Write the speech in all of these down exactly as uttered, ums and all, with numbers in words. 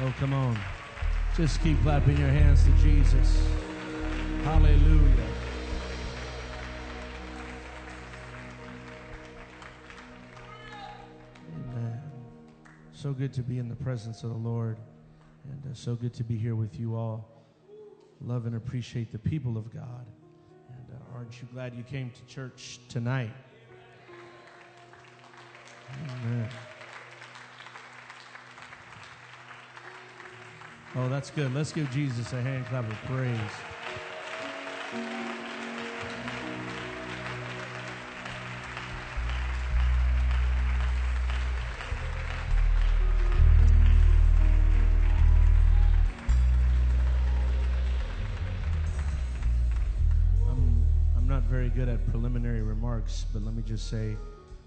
Oh, come on. Just keep clapping your hands to Jesus. Hallelujah. Amen. So good to be in the presence of the Lord. And uh, so good to be here with you all. Love and appreciate the people of God. And uh, aren't you glad you came to church tonight? Amen. Oh, that's good. Let's give Jesus a hand clap of praise. I'm, I'm not very good at preliminary remarks, but let me just say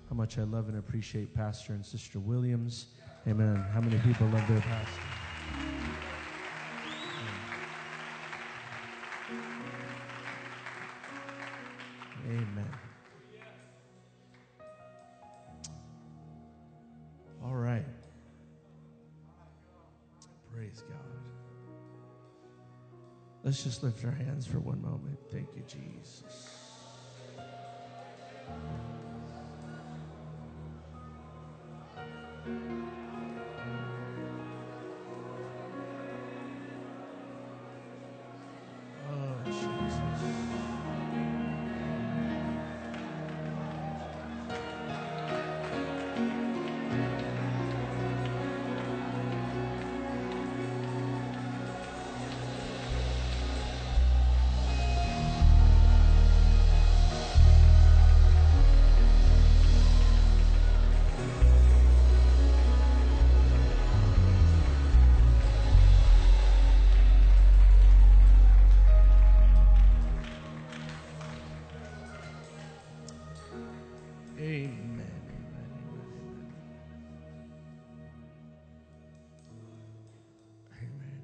how much I love and appreciate Pastor and Sister Williams. Amen. How many people love their pastor? Amen. All right. Praise God. Let's just lift our hands for one moment. Thank you, Jesus.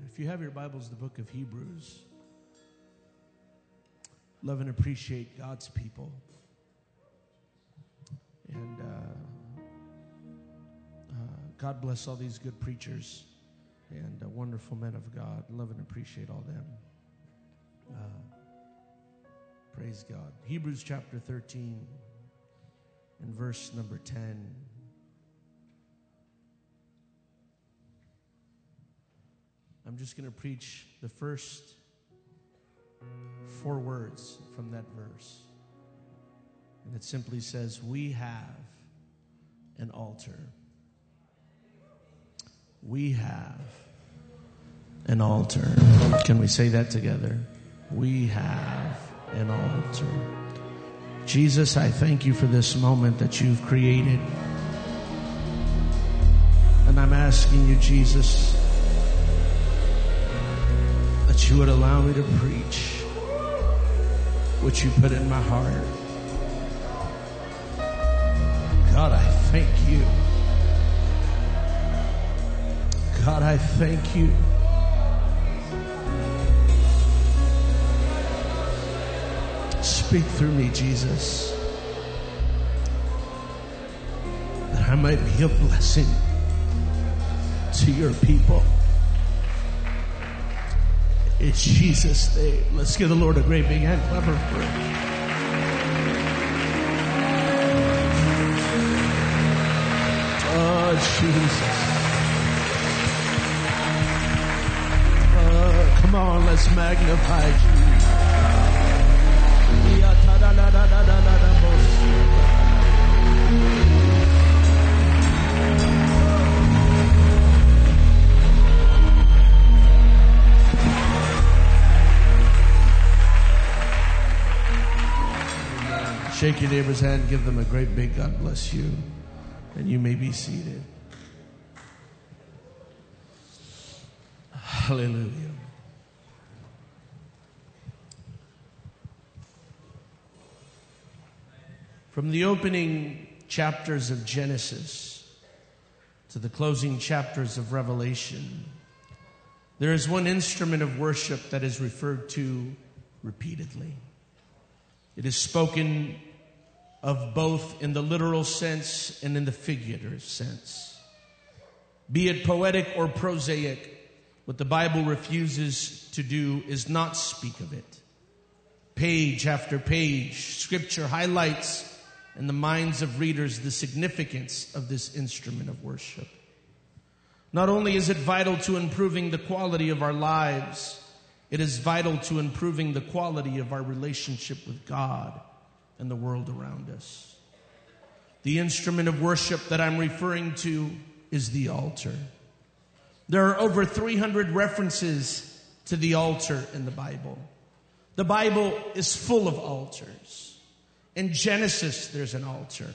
If you have your Bibles, the book of Hebrews. Love and appreciate God's people. And uh, uh, God bless all these good preachers and uh, wonderful men of God. Love and appreciate all them. Uh, praise God. Hebrews chapter thirteen and verse number ten. I'm just going to preach the first four words from that verse. And it simply says, we have an altar. We have an altar. Can we say that together? We have an altar. Jesus, I thank you for this moment that you've created. And I'm asking you, Jesus, that you would allow me to preach what you put in my heart. God, I thank you. God, I thank you. Speak through me, Jesus, that I might be a blessing to your people. In Jesus' name. Let's give the Lord a great big hand clap of praise. Oh, Jesus. Oh, come on, let's magnify Jesus. Shake your neighbor's hand, give them a great big God bless you, and you may be seated. Hallelujah. From the opening chapters of Genesis to the closing chapters of Revelation, there is one instrument of worship that is referred to repeatedly. It is spoken of both in the literal sense and in the figurative sense. Be it poetic or prosaic, What the Bible refuses to do is not speak of it. Page after page, Scripture highlights in the minds of readers the significance of this instrument of worship. Not only is it vital to improving the quality of our lives, it is vital to improving the quality of our relationship with God and the world around us. The instrument of worship that I'm referring to is the altar. There are over three hundred references to the altar in the Bible. The Bible is full of altars. In Genesis, there's an altar.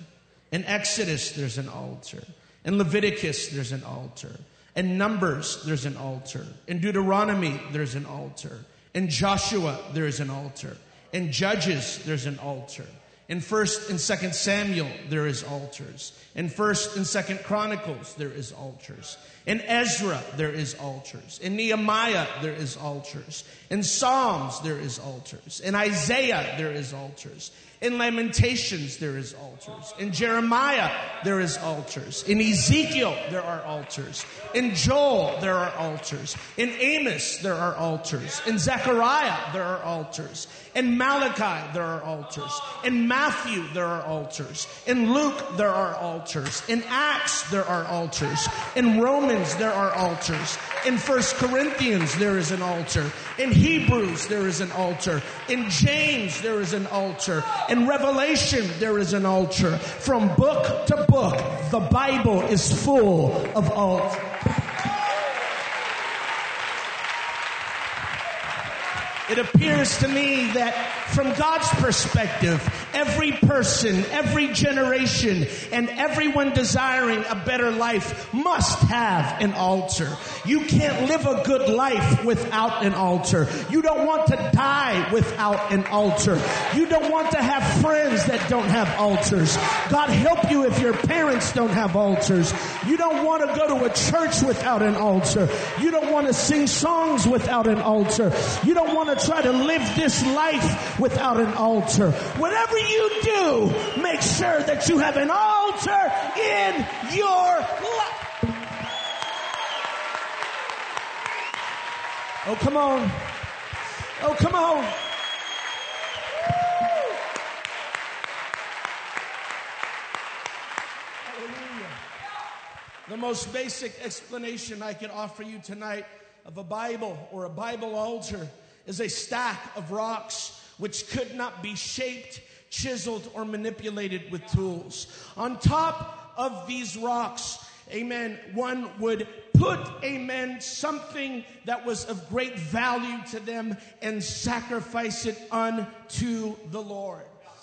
In Exodus, there's an altar. In Leviticus, there's an altar. In Numbers, there's an altar. In Deuteronomy, there's an altar. In Joshua, there's an altar. In Judges, there's an altar. In First and Second Samuel, there is altars. In First and Second Chronicles, there is altars. In Ezra, there is altars. In Nehemiah, there is altars. In Psalms, there is altars. In Isaiah, there is altars. In Lamentations, there is altars. In Jeremiah, there is altars. In Ezekiel, there are altars. In Joel, there are altars. In Amos, there are altars. In Zechariah, there are altars. In Malachi, there are altars. In Matthew, there are altars. In Luke, there are altars. In Acts, there are altars. In Romans, there are altars. In First Corinthians, there is an altar. In Hebrews, there is an altar. In James, there is an altar. In Revelation, there is an altar. From book to book, the Bible is full of altars. It appears to me that from God's perspective, every person, every generation, and everyone desiring a better life must have an altar. You can't live a good life without an altar. You don't want to die without an altar. You don't want to have friends that don't have altars. God help you if your parents don't have altars. You don't want to go to a church without an altar. You don't want to sing songs without an altar. You don't want to try to live this life without an altar. Whatever you do, make sure that you have an altar in your life. Oh, come on. Oh, come on. Hallelujah. The most basic explanation I can offer you tonight of a Bible or a Bible altar is a stack of rocks which could not be shaped, chiseled, or manipulated with tools. On top of these rocks, amen, one would put, amen, something that was of great value to them and sacrifice it unto the Lord.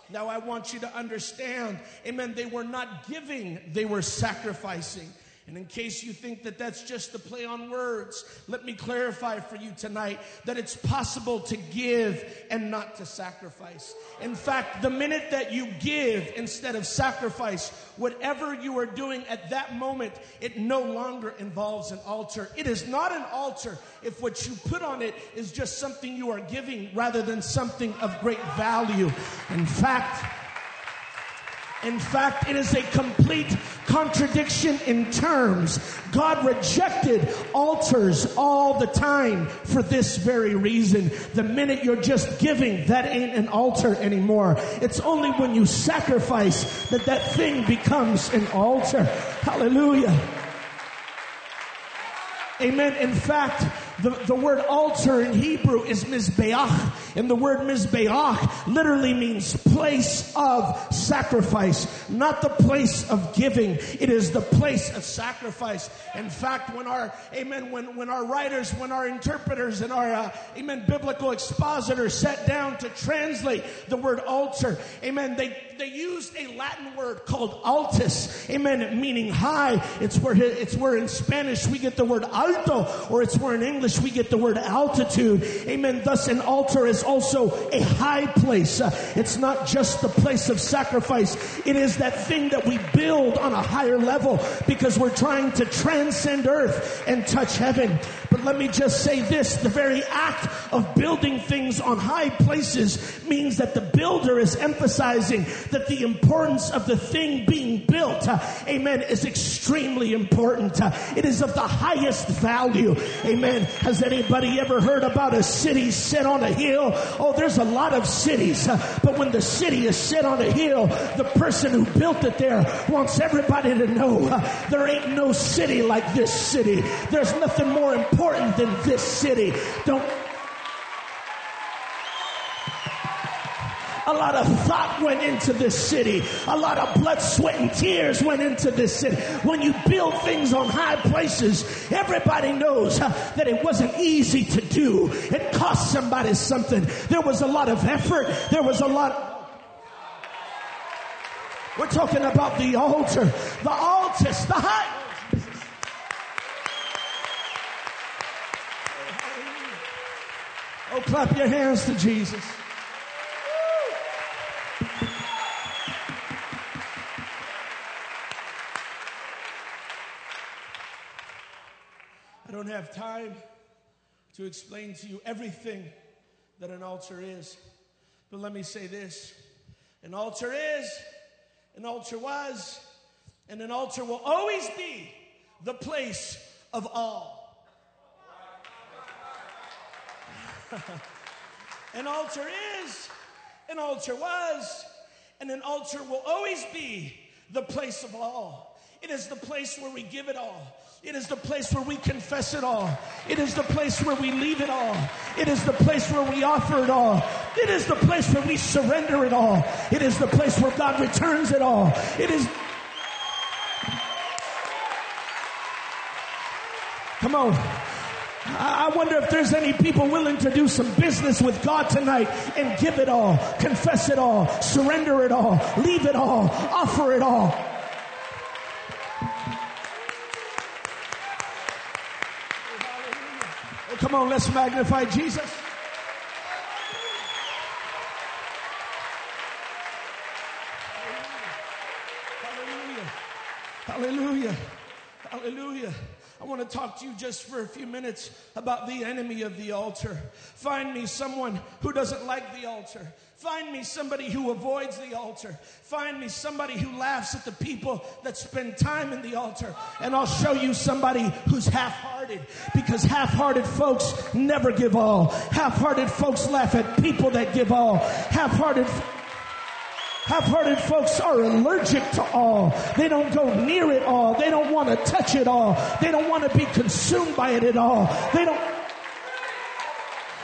Now I want you to understand, amen, they were not giving, they were sacrificing. And in case you think that that's just a play on words, let me clarify for you tonight that it's possible to give and not to sacrifice. In fact, the minute that you give instead of sacrifice, whatever you are doing at that moment, it no longer involves an altar. It is not an altar if what you put on it is just something you are giving rather than something of great value. In fact... In fact, it is a complete contradiction in terms. God rejected altars all the time for this very reason. The minute you're just giving, that ain't an altar anymore. It's only when you sacrifice that that thing becomes an altar. Hallelujah. Amen. In fact, the, the word altar in Hebrew is mizbeach. And the word mizbeach literally means place of sacrifice, not the place of giving. It is the place of sacrifice. In fact, when our, amen, when, when our writers, when our interpreters and our, uh, amen, biblical expositors sat down to translate the word altar, amen, they, they used a Latin word called altus, amen, meaning high. It's where, it's where in Spanish we get the word alto, or it's where in English we get the word altitude. Amen. Thus, an altar is also a high place. Uh, it's not just the place of sacrifice. It is that thing that we build on a higher level because we're trying to transcend earth and touch heaven. But But let me just say this. The very act of building things on high places means that the builder is emphasizing that the importance of the thing being built, uh, amen, is extremely important. Uh, it is of the highest value. Amen. Has anybody ever heard about a city set on a hill? Oh, there's a lot of cities. Uh, but when the city is set on a hill, the person who built it there wants everybody to know uh, there ain't no city like this city. There's nothing more important than this city. Don't A lot of thought went into this city. A lot of blood, sweat, and tears went into this city. When you build things on high places, everybody knows huh, that it wasn't easy to do. It cost somebody something. There was a lot of effort. There was a lot of... We're talking about the altar. The altars. The high... Oh, clap your hands to Jesus. I don't have time to explain to you everything that an altar is. But let me say this. An altar is, an altar was, and an altar will always be the place of all. An altar is, an altar was, and an altar will always be the place of all. It is the place where we give it all. It is the place where we confess it all. It is the place where we leave it all. It is the place where we offer it all. It is the place where we surrender it all. It is the place where God returns it all. It is... Come on. I wonder if there's any people willing to do some business with God tonight and give it all, confess it all, surrender it all, leave it all, offer it all. Oh, come on, let's magnify Jesus. Hallelujah. Hallelujah. Hallelujah. I want to talk to you just for a few minutes about the enemy of the altar. Find me someone who doesn't like the altar. Find me somebody who avoids the altar. Find me somebody who laughs at the people that spend time in the altar. And I'll show you somebody who's half-hearted. Because half-hearted folks never give all. Half-hearted folks laugh at people that give all. Half-hearted folks... Half-hearted folks are allergic to all. They don't go near it all. They don't want to touch it all. They don't want to be consumed by it at all. They don't...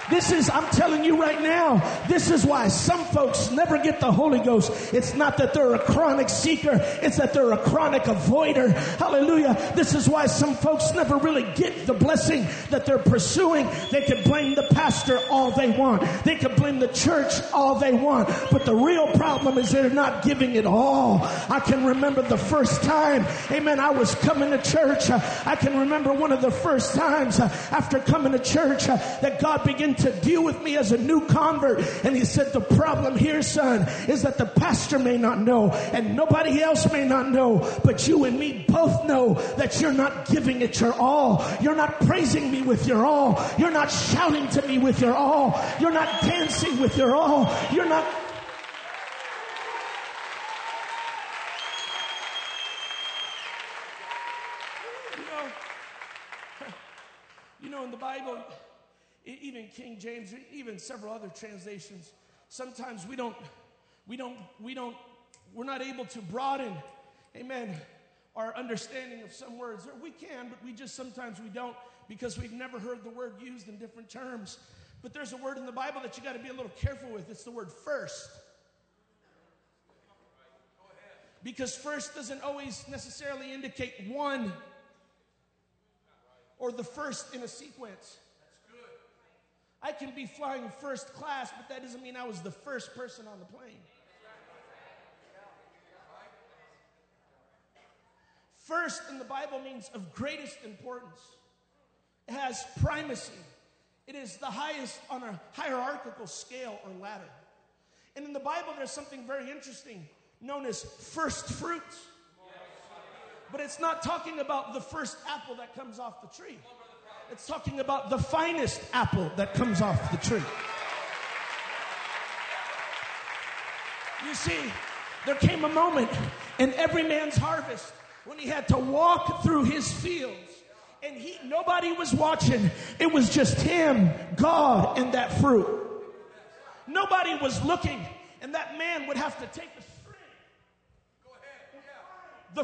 This is, I'm telling you right now, this is why some folks never get the Holy Ghost. It's not that they're a chronic seeker. It's that they're a chronic avoider. Hallelujah. This is why some folks never really get the blessing that they're pursuing. They can blame the pastor all they want. They can blame the church all they want. But the real problem is they're not giving it all. I can remember the first time, amen, I was coming to church. I can remember one of the first times after coming to church that God began to deal with me as a new convert, and he said, the problem here, son, is that the pastor may not know and nobody else may not know, but you and me both know that you're not giving it your all. You're not praising me with your all. You're not shouting to me with your all. You're not dancing with your all. You're not... You know, you know in the Bible... Even King James, even several other translations. Sometimes we don't, we don't, we don't, we're not able to broaden, amen, our understanding of some words. Or we can, but we just sometimes we don't because we've never heard the word used in different terms. But there's a word in the Bible that you got to be a little careful with. It's the word first. Because first doesn't always necessarily indicate one or the first in a sequence. I can be flying first class, but that doesn't mean I was the first person on the plane. First in the Bible means of greatest importance. It has primacy. It is the highest on a hierarchical scale or ladder. And in the Bible, there's something very interesting known as first fruits. But it's not talking about the first apple that comes off the tree. It's talking about the finest apple that comes off the tree. You see, there came a moment in every man's harvest when he had to walk through his fields. And he, nobody was watching. It was just him, God, and that fruit. Nobody was looking. And that man would have to take a string. Go ahead. Yeah.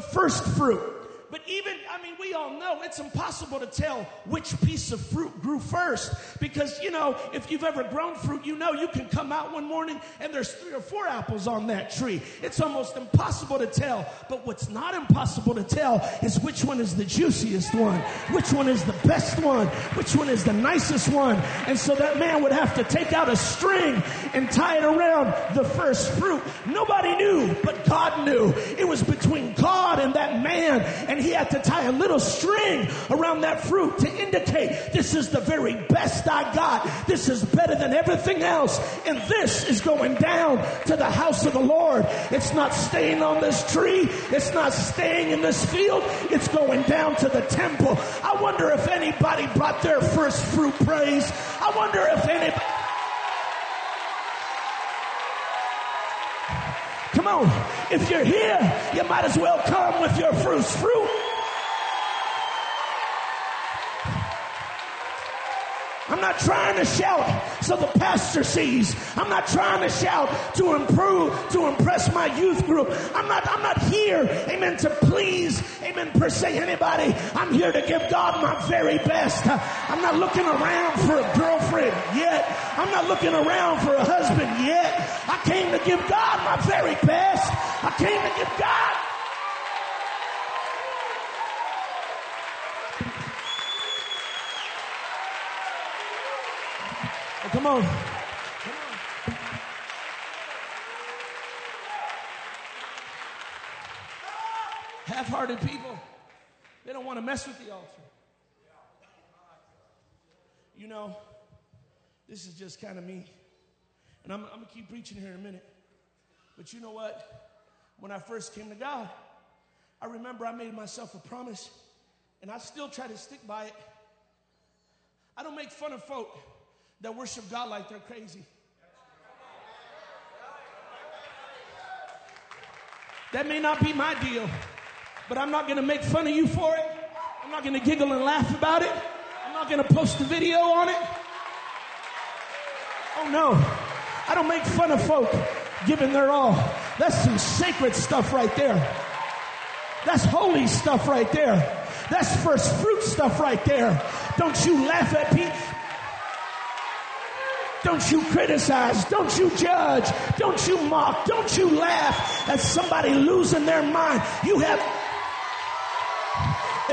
The first fruit. But even, I mean, we all know it's impossible to tell which piece of fruit grew first. Because, you know, if you've ever grown fruit, you know you can come out one morning and there's three or four apples on that tree. It's almost impossible to tell. But what's not impossible to tell is which one is the juiciest one, which one is the best one, which one is the nicest one. And so that man would have to take out a string and tie it around the first fruit. Nobody knew, but God knew. It was between God and that man. And he had to tie a little string around that fruit to indicate this is the very best I got. This is better than everything else. And this is going down to the house of the Lord. It's not staying on this tree. It's not staying in this field. It's going down to the temple. I wonder if anybody brought their first fruit praise. I wonder if anybody... Come on. If you're here, you might as well come with your first fruit. I'm not trying to shout so the pastor sees. I'm not trying to shout to improve, to impress my youth group. I'm not, I'm not here, amen, to please, amen, per se anybody. I'm here to give God my very best. I'm not looking around for a girlfriend yet. I'm not looking around for a husband yet. I came to give God my very best. I came to give God. Come on. Come on. Half-hearted people, they don't want to mess with the altar. You know, this is just kind of me. And I'm, I'm going to keep preaching here in a minute. But you know what? When I first came to God, I remember I made myself a promise, and I still try to stick by it. I don't make fun of folk that worship God like they're crazy. That may not be my deal, but I'm not going to make fun of you for it. I'm not going to giggle and laugh about it. I'm not going to post a video on it. Oh no, I don't make fun of folk giving their all. That's some sacred stuff right there. That's holy stuff right there. That's first fruit stuff right there. Don't you laugh at people. Don't you criticize. Don't you judge. Don't you mock. Don't you laugh at somebody losing their mind. You have...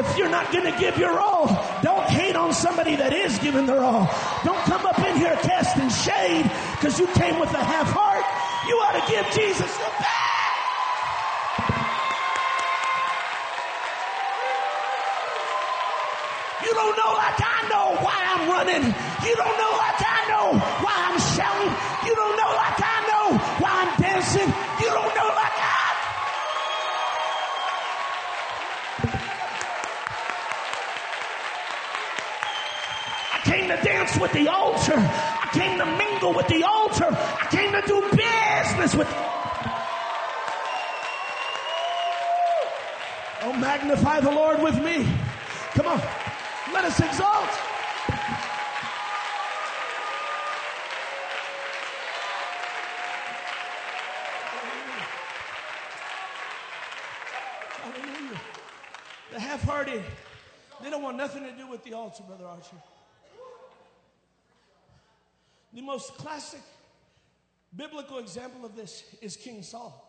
If you're not going to give your all, don't hate on somebody that is giving their all. Don't come up in here casting shade because you came with a half heart. You ought to give Jesus the best. You don't know like I know why I'm running. You don't know like I know why I'm shouting. You don't know like I know why I'm dancing. You don't know like I. I came to dance with the altar. I came to mingle with the altar. I came to do business with. Oh, magnify the Lord with me. Come on. Let us exalt. Hallelujah. The half-hearted, they don't want nothing to do with the altar, Brother Archer. The most classic biblical example of this is King Saul.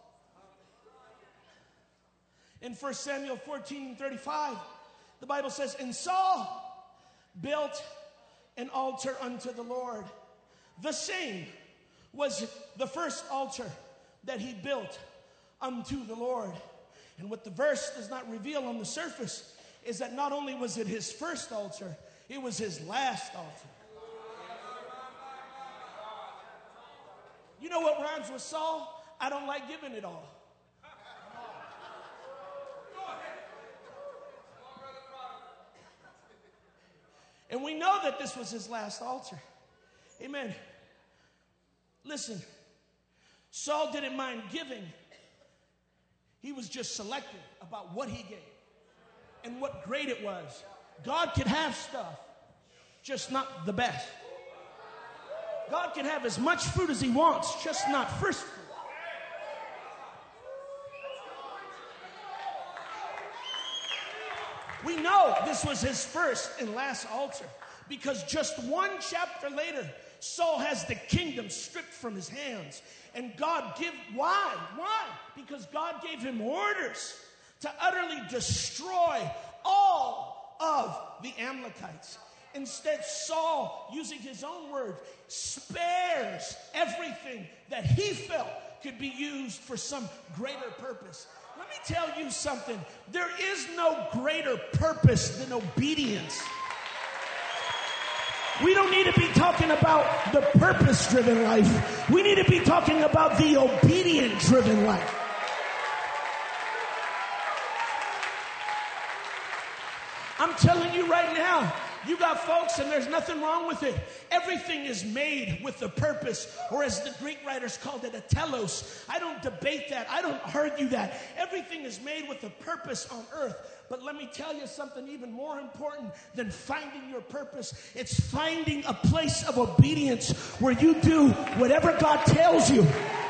In First Samuel fourteen and thirty-five, the Bible says, "And Saul built an altar unto the Lord. The same was the first altar that he built unto the Lord." And what the verse does not reveal on the surface is that not only was it his first altar, it was his last altar. You know what rhymes with Saul? "I don't like giving it all." And we know that this was his last altar. Amen. Listen, Saul didn't mind giving. He was just selective about what he gave and what grade it was. God can have stuff, just not the best. God can have as much fruit as he wants, just not first fruit. We know this was his first and last altar because just one chapter later, Saul has the kingdom stripped from his hands. And God give, why? Why? Because God gave him orders to utterly destroy all of the Amalekites. Instead, Saul, using his own word, spares everything that he felt could be used for some greater purpose. Let me tell you something. There is no greater purpose than obedience. We don't need to be talking about the purpose-driven life. We need to be talking about the obedient-driven life. I'm telling you right now, you got folks, and there's nothing wrong with it. Everything is made with a purpose, or as the Greek writers called it, a telos. I don't debate that. I don't argue that. Everything is made with a purpose on earth. But let me tell you something even more important than finding your purpose. It's finding a place of obedience where you do whatever God tells you.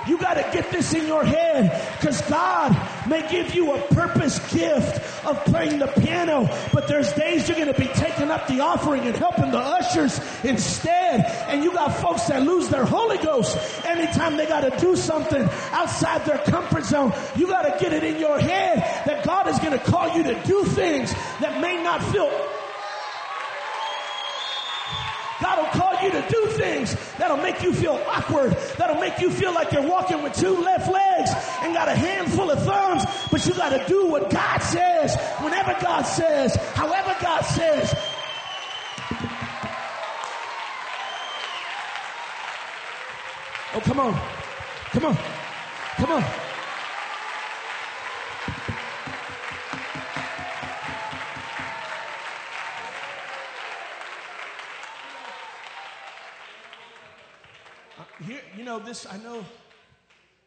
You got to get this in your head because God may give you a purpose gift of playing the piano, but there's days you're going to be taking up the offering and helping the ushers instead. And you got folks that lose their Holy Ghost anytime they got to do something outside their comfort zone. You got to get it in your head that God is going to call you to do things that may not feel. God will call you to do things that'll make you feel awkward, that'll make you feel like you're walking with two left legs and got a handful of thumbs, but you got to do what God says, whenever God says, however God says. Oh, come on. Come on. Come on. Here, you know, this, I know,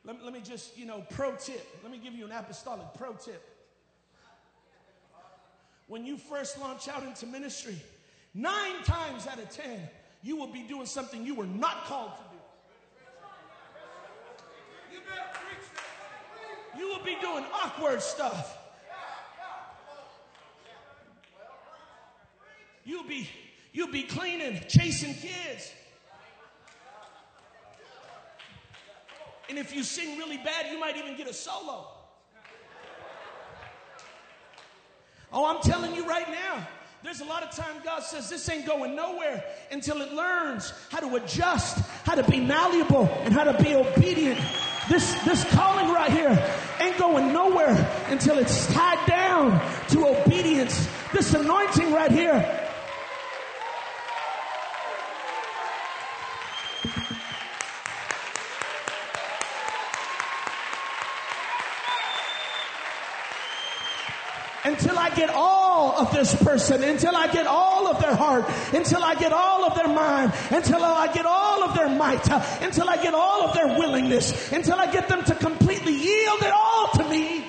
let, let me just, you know, pro tip. Let me give you an apostolic pro tip. When you first launch out into ministry, nine times out of ten, you will be doing something you were not called to do. You will be doing awkward stuff. You'll be, you'll be cleaning, chasing kids. And if you sing really bad, you might even get a solo. Oh, I'm telling you right now, there's a lot of time God says this ain't going nowhere until it learns how to adjust, how to be malleable, and how to be obedient. This, this calling right here ain't going nowhere until it's tied down to obedience. This anointing right here. Until I get all of this person, until I get all of their heart, until I get all of their mind, until I get all of their might, until I get all of their willingness, until I get them to completely yield it all to me.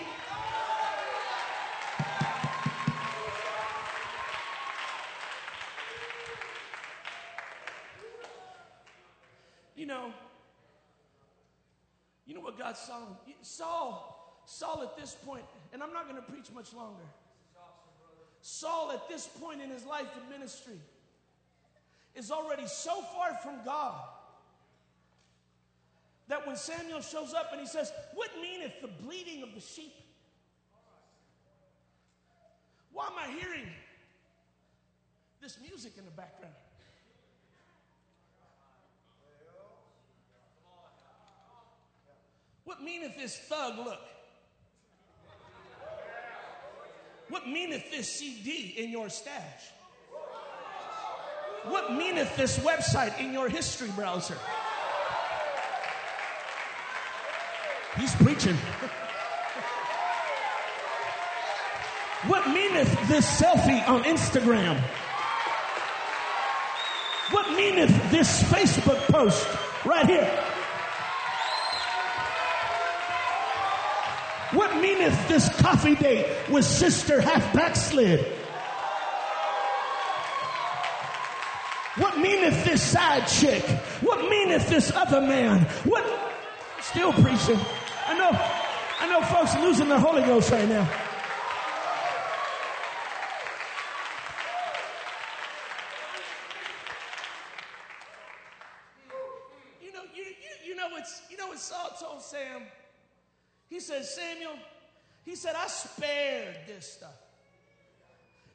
You know, you know what God saw? Saul. Saul at this point, and I'm not going to preach much longer. Saul at this point in his life and ministry is already so far from God that when Samuel shows up and he says, "What meaneth the bleating of the sheep? Why am I hearing this music in the background?" What meaneth this thug look? What meaneth this C D in your stash? What meaneth this website in your history browser? He's preaching. What meaneth this selfie on Instagram? What meaneth this Facebook post right here? What meaneth this coffee date with sister half backslid? What meaneth this side chick? What meaneth this other man? What? Still preaching. I know, I know folks losing their Holy Ghost right now. You know, you, you, you know it's, you know what Saul told Sam? He said, Samuel, he said, I spared this stuff.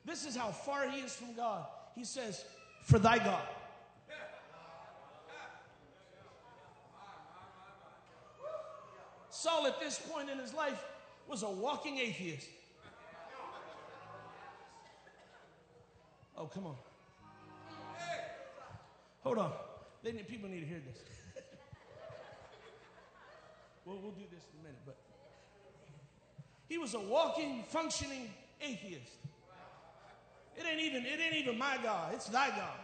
This is how far he is from God. He says, for thy God. Saul at this point in his life was a walking atheist. Oh, come on. Hold on. They need, people need to hear this. Well, we'll do this in a minute, but he was a walking, functioning atheist. It ain't even, it ain't even my God. It's thy God.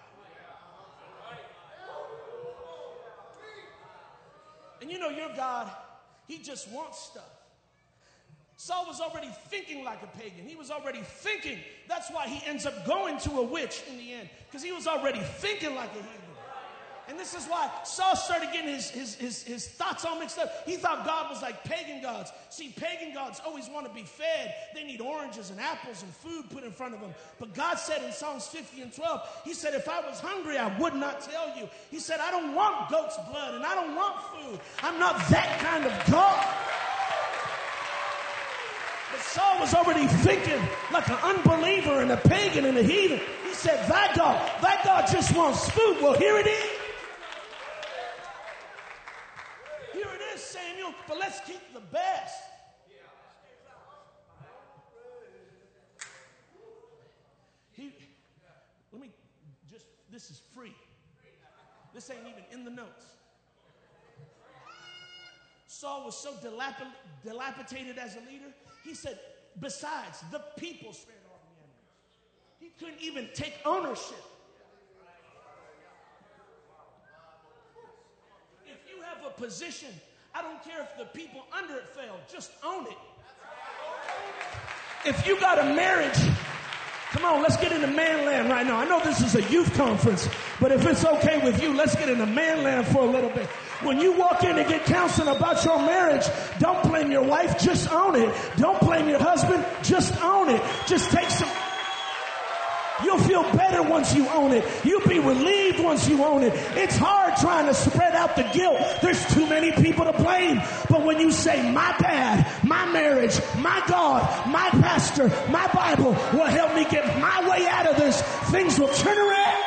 And you know your God, he just wants stuff. Saul was already thinking like a pagan. He was already thinking. That's why he ends up going to a witch in the end, because he was already thinking like a heathen. And this is why Saul started getting his, his, his, his thoughts all mixed up. He thought God was like pagan gods. See, pagan gods always want to be fed. They need oranges and apples and food put in front of them. But God said in Psalms fifty and twelve, he said, if I was hungry, I would not tell you. He said, I don't want goat's blood and I don't want food. I'm not that kind of God. But Saul was already thinking like an unbeliever and a pagan and a heathen. He said, thy God, thy God just wants food. Well, here it is. But let's keep the best. He, let me just, this is free. This ain't even in the notes. Saul was so dilapid, dilapidated as a leader. He said, besides, the people spared all the animals. He couldn't even take ownership. If you have a position, I don't care if the people under it fail. Just own it. If you got a marriage, come on, let's get into man land right now. I know this is a youth conference, but if it's okay with you, let's get into man land for a little bit. When you walk in to get counseling about your marriage, don't blame your wife. Just own it. Don't blame your husband. Just own it. Just take some. You'll feel better once you own it. You'll be relieved once you own it. It's hard trying to spread out the guilt. There's too many people to blame. But when you say, my dad, my marriage, my God, my pastor, my Bible will help me get my way out of this, things will turn around.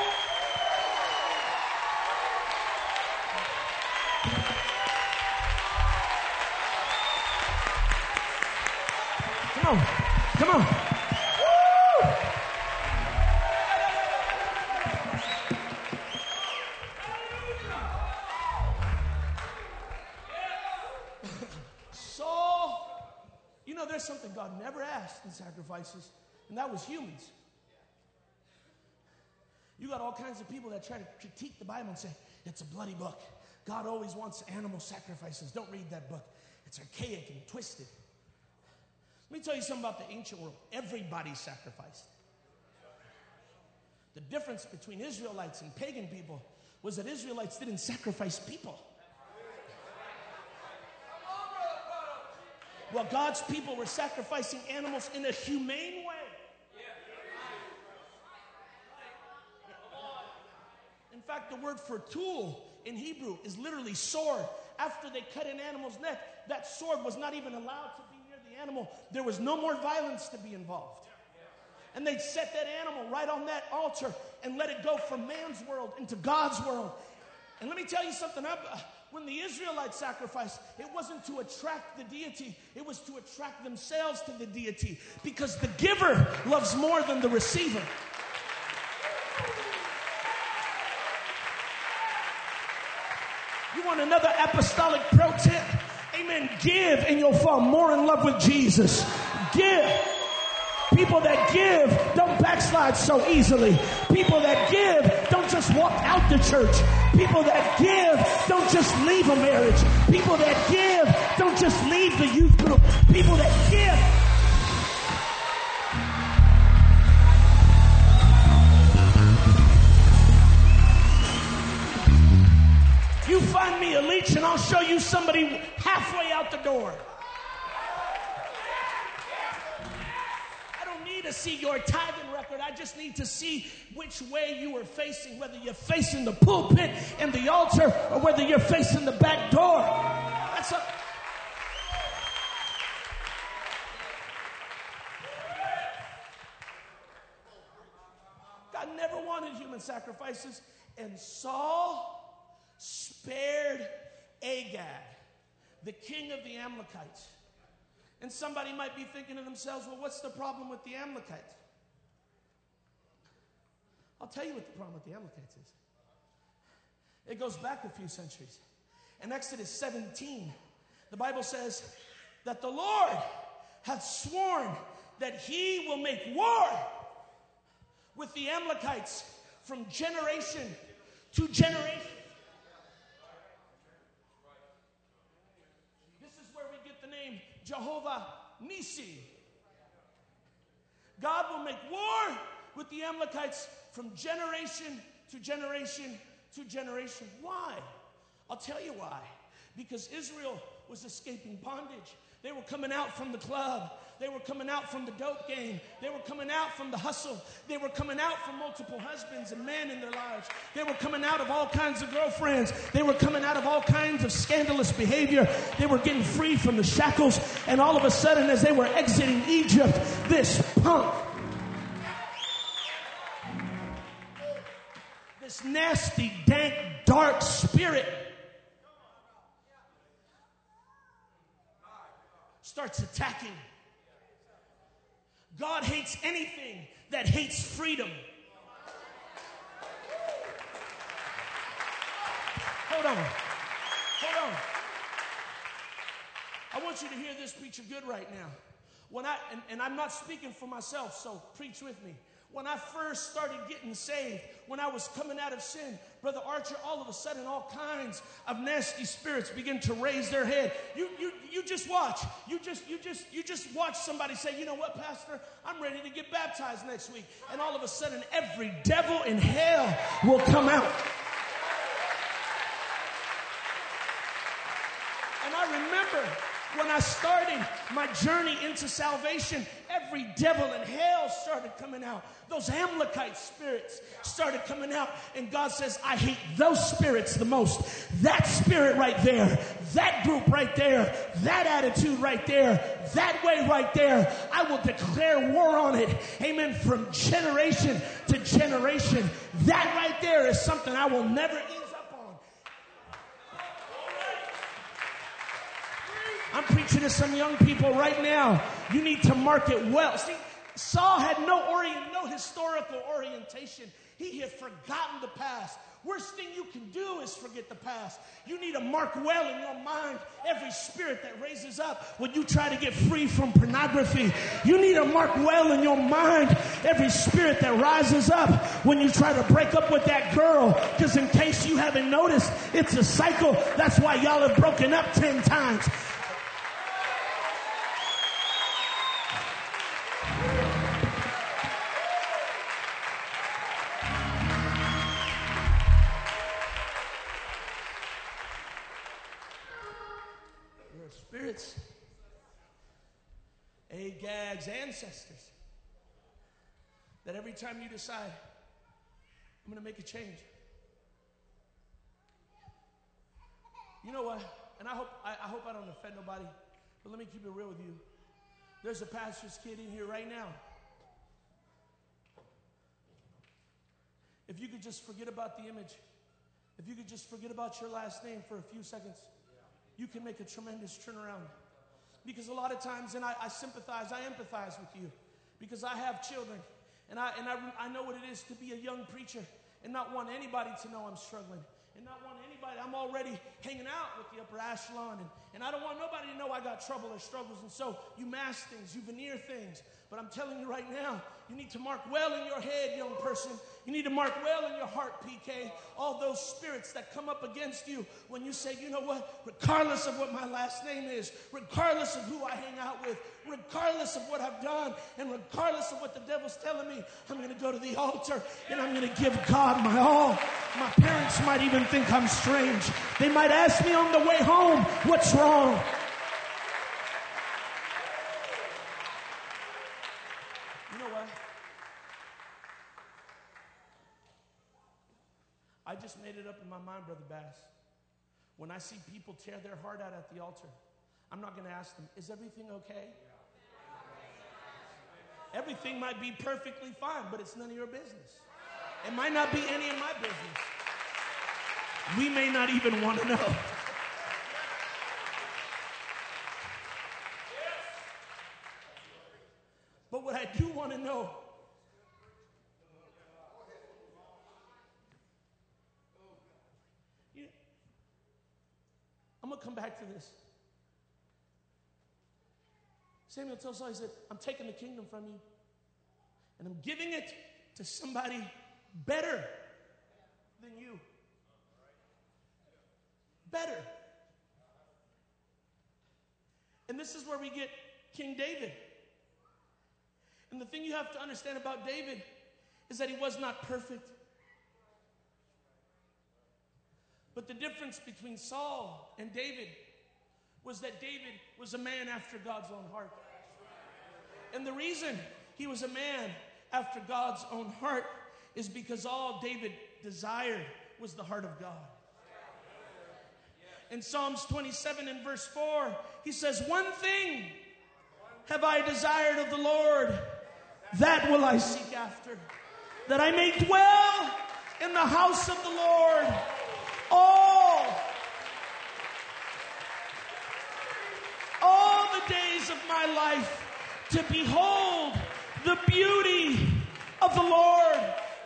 Come on. Come on. Something God never asked in sacrifices, and that was humans. You got all kinds of people that try to critique the Bible and say, it's a bloody book. God always wants animal sacrifices. Don't read that book. It's archaic and twisted. Let me tell you something about the ancient world. Everybody sacrificed. The difference between Israelites and pagan people was that Israelites didn't sacrifice people. Well, God's people were sacrificing animals in a humane way. In fact, the word for tool in Hebrew is literally sword. After they cut an animal's neck, that sword was not even allowed to be near the animal. There was no more violence to be involved. And they'd set that animal right on that altar and let it go from man's world into God's world. And let me tell you something. I, uh, when the Israelites sacrificed, it wasn't to attract the deity. It was to attract themselves to the deity, because the giver loves more than the receiver. You want another apostolic pro tip? Amen. Give and you'll fall more in love with Jesus. Give. People that give don't backslide so easily. People that give don't just walk out the church. People that give don't just leave a marriage. People that give don't just leave the youth group. People that give... You find me a leech and I'll show you somebody halfway out the door. I don't need to see your tithing record. I just need to see which way you are facing, whether you're facing the pulpit and the altar or whether you're facing the back door. That's a... God never wanted human sacrifices, and Saul spared Agag, the king of the Amalekites. And somebody might be thinking to themselves, well, what's the problem with the Amalekites? I'll tell you what the problem with the Amalekites is. It goes back a few centuries. In Exodus seventeen, the Bible says that the Lord hath sworn that he will make war with the Amalekites from generation to generation. Jehovah Nissi. God will make war with the Amalekites from generation to generation to generation. Why? I'll tell you why. Because Israel was escaping bondage. They were coming out from the club. They were coming out from the dope game. They were coming out from the hustle. They were coming out from multiple husbands and men in their lives. They were coming out of all kinds of girlfriends. They were coming out of all kinds of scandalous behavior. They were getting free from the shackles. And all of a sudden, as they were exiting Egypt, this punk, this nasty, dank, dark spirit starts attacking. God hates anything that hates freedom. Hold on. Hold on. I want you to hear this preacher good right now. When I and, and I'm not speaking for myself, so preach with me. When I first started getting saved, when I was coming out of sin, Brother Archer, all of a sudden, all kinds of nasty spirits begin to raise their head. You, you, you just watch. You just, you just, you just watch somebody say, you know what, Pastor? I'm ready to get baptized next week. And all of a sudden, every devil in hell will come out. And I remember when I started my journey into salvation, every devil in hell started coming out. Those Amalekite spirits started coming out. And God says, I hate those spirits the most. That spirit right there, that group right there, that attitude right there, that way right there. I will declare war on it. Amen. From generation to generation. That right there is something I will never ease up on. I'm preaching to some young people right now. You need to mark it well. See, Saul had no orient, no historical orientation. He had forgotten the past. Worst thing you can do is forget the past. You need to mark well in your mind every spirit that raises up when you try to get free from pornography. You need to mark well in your mind every spirit that rises up when you try to break up with that girl. Because in case you haven't noticed, it's a cycle. That's why y'all have broken up ten times. Agag's ancestors, that every time you decide, I'm going to make a change. You know what? And I hope I, I hope I don't offend nobody, but let me keep it real with you. There's a pastor's kid in here right now. If you could just forget about the image, if you could just forget about your last name for a few seconds, you can make a tremendous turnaround. Because a lot of times, and I, I sympathize, I empathize with you, because I have children, and I and I, I know what it is to be a young preacher and not want anybody to know I'm struggling. and not want anybody. I'm already hanging out with the upper echelon, and, and I don't want nobody to know I got trouble or struggles, and so you mask things, you veneer things. But I'm telling you right now, you need to mark well in your head, young person. You need to mark well in your heart, P K, all those spirits that come up against you when you say, you know what, regardless of what my last name is, regardless of who I hang out with, regardless of what I've done, and regardless of what the devil's telling me, I'm going to go to the altar, and I'm going to give God my all. My parents might even think I'm strange. They might ask me on the way home, what's wrong? I just made it up in my mind, Brother Bass. When I see people tear their heart out at the altar, I'm not going to ask them, is everything okay? Yeah. Everything might be perfectly fine, but it's none of your business. It might not be any of my business. We may not even want to know. But what I do want to know, I'm going to come back to this. Samuel tells Saul, he said, I'm taking the kingdom from you, and I'm giving it to somebody better than you. Better. And this is where we get King David. And the thing you have to understand about David is that he was not perfect. But the difference between Saul and David was that David was a man after God's own heart. And the reason he was a man after God's own heart is because all David desired was the heart of God. In Psalms twenty-seven and verse four, he says, one thing have I desired of the Lord, that will I seek after, that I may dwell in the house of the Lord. All, all the days of my life, to behold the beauty of the Lord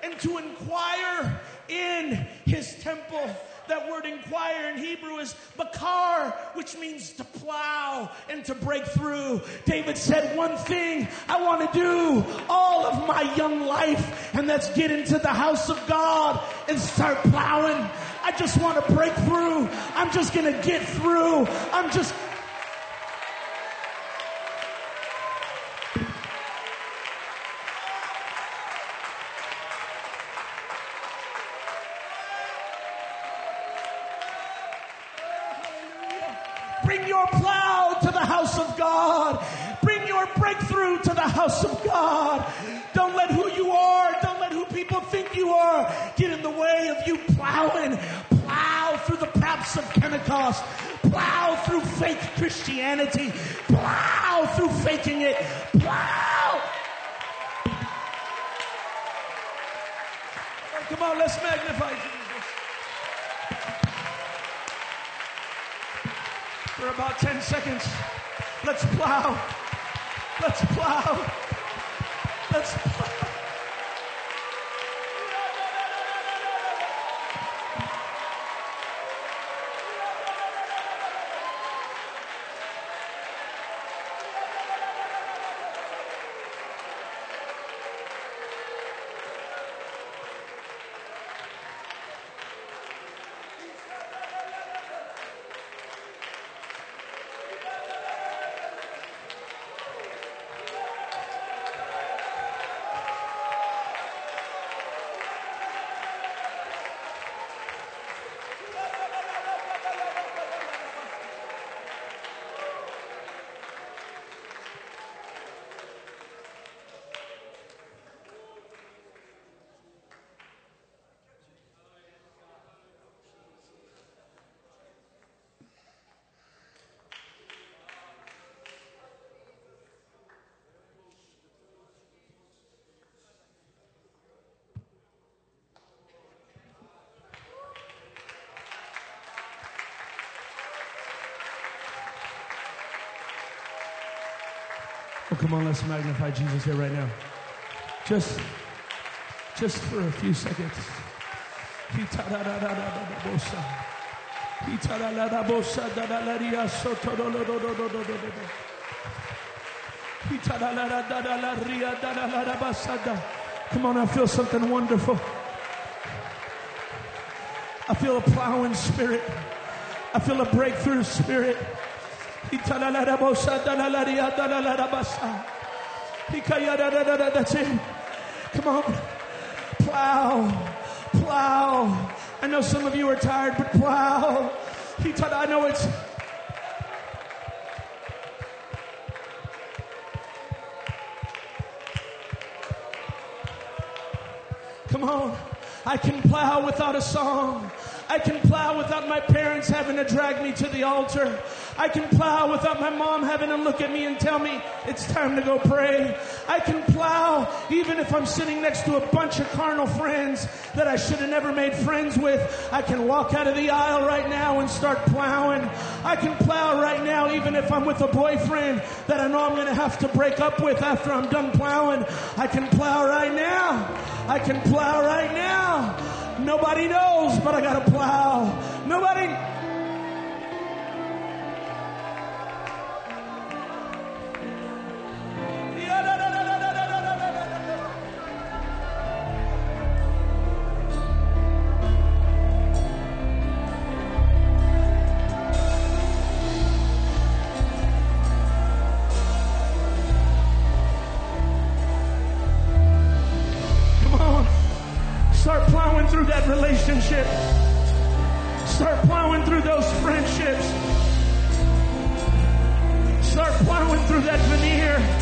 and to inquire in his temple. That word inquire in Hebrew is bakar, which means to plow and to break through. David said, one thing I want to do all of my young life, and that's get into the house of God and start plowing. I just want to break through. I'm just going to get through. I'm just... Bring your plow to the house of God. Bring your breakthrough to the house of God. Don't let who you are, don't let who people think you are get in the way of you plowing. Plow through the paths of Pentecost. Plow through fake Christianity. Plow through faking it. Plow. Oh, come on, let's magnify Jesus. For about ten seconds, let's plow, let's plow, let's plow. Oh, come on, let's magnify Jesus here right now. Just, just for a few seconds. Come on, I feel something wonderful. I feel a plowing spirit. I feel a breakthrough spirit. That's it. Come on. Plow. Plow. I know some of you are tired, but plow. I know it's... Come on. I can plow without a song. I can plow without my parents having to drag me to the altar. I can plow without my mom having to look at me and tell me it's time to go pray. I can plow even if I'm sitting next to a bunch of carnal friends that I should have never made friends with. I can walk out of the aisle right now and start plowing. I can plow right now even if I'm with a boyfriend that I know I'm going to have to break up with after I'm done plowing. I can plow right now. I can plow right now. Nobody knows, but I got to plow. Nobody... through that relationship. Start plowing through those friendships. Start plowing through that veneer.